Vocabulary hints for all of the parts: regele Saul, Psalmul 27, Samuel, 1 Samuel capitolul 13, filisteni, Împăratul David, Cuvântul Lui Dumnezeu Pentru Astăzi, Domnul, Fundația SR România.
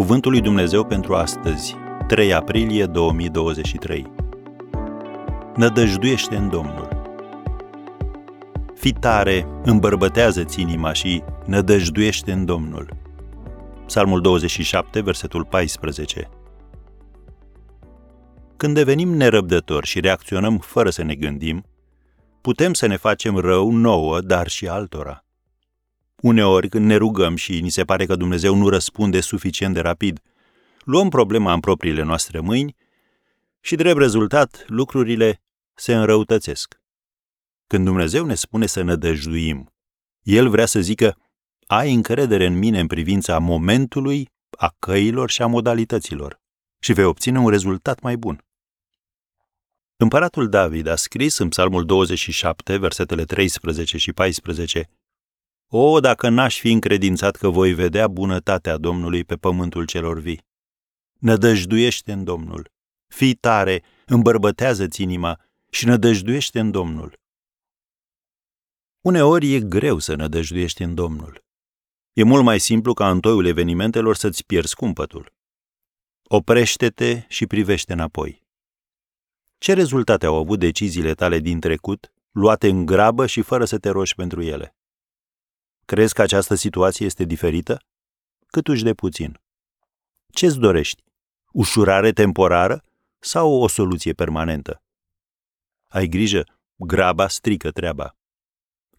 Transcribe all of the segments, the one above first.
Cuvântul lui Dumnezeu pentru astăzi, 3 aprilie 2023. Nădăjduiește în Domnul. Fii tare, îmbărbătează-ți inima și nădăjduiește în Domnul. Psalmul 27, versetul 14. Când devenim nerăbdători și reacționăm fără să ne gândim, putem să ne facem rău nouă, dar și altora. Uneori, când ne rugăm și ni se pare că Dumnezeu nu răspunde suficient de rapid, luăm problema în propriile noastre mâini și, drept rezultat, lucrurile se înrăutățesc. Când Dumnezeu ne spune să nădăjduim, El vrea să zică: ai încredere în mine în privința momentului, a căilor și a modalităților și vei obține un rezultat mai bun. Împăratul David a scris în Psalmul 27, versetele 13 și 14: O, dacă n-aș fi încredințat că voi vedea bunătatea Domnului pe pământul celor vii! Nădăjduiește în Domnul! Fii tare, îmbărbătează-ți inima și nădăjduiește în Domnul! Uneori e greu să nădăjduiești în Domnul. E mult mai simplu ca în toiul evenimentelor să-ți pierzi cumpătul. Oprește-te și privește înapoi. Ce rezultate au avut deciziile tale din trecut, luate în grabă și fără să te rogi pentru ele? Crezi că această situație este diferită? Câtuși de puțin. Ce-ți dorești? Ușurare temporară sau o soluție permanentă? Ai grijă, graba strică treaba.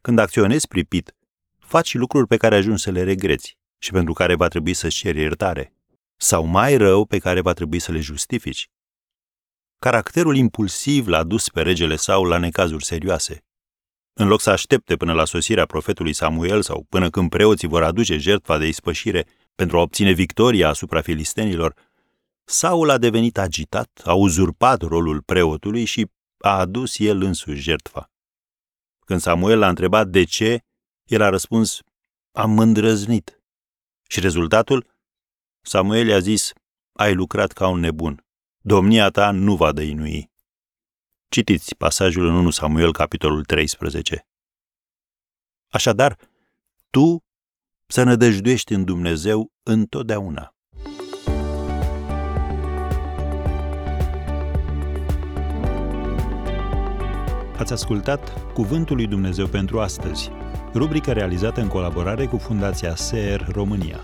Când acționezi pripit, faci lucruri pe care ajungi să le regreți și pentru care va trebui să-ți ceri iertare, sau mai rău, pe care va trebui să le justifici. Caracterul impulsiv l-a dus pe regele Saul la necazuri serioase. În loc să aștepte până la sosirea profetului Samuel sau până când preoții vor aduce jertfa de ispășire pentru a obține victoria asupra filistenilor, Saul a devenit agitat, a uzurpat rolul preotului și a adus el însuși jertfa. Când Samuel l-a întrebat de ce, el a răspuns: am îndrăznit. Și rezultatul? Samuel i-a zis: ai lucrat ca un nebun. Domnia ta nu va dăinui. Citiți pasajul în 1 Samuel capitolul 13. Așadar, tu să nădăjduiești în Dumnezeu întotdeauna. Ați ascultat Cuvântul lui Dumnezeu pentru astăzi, rubrica realizată în colaborare cu Fundația SR România.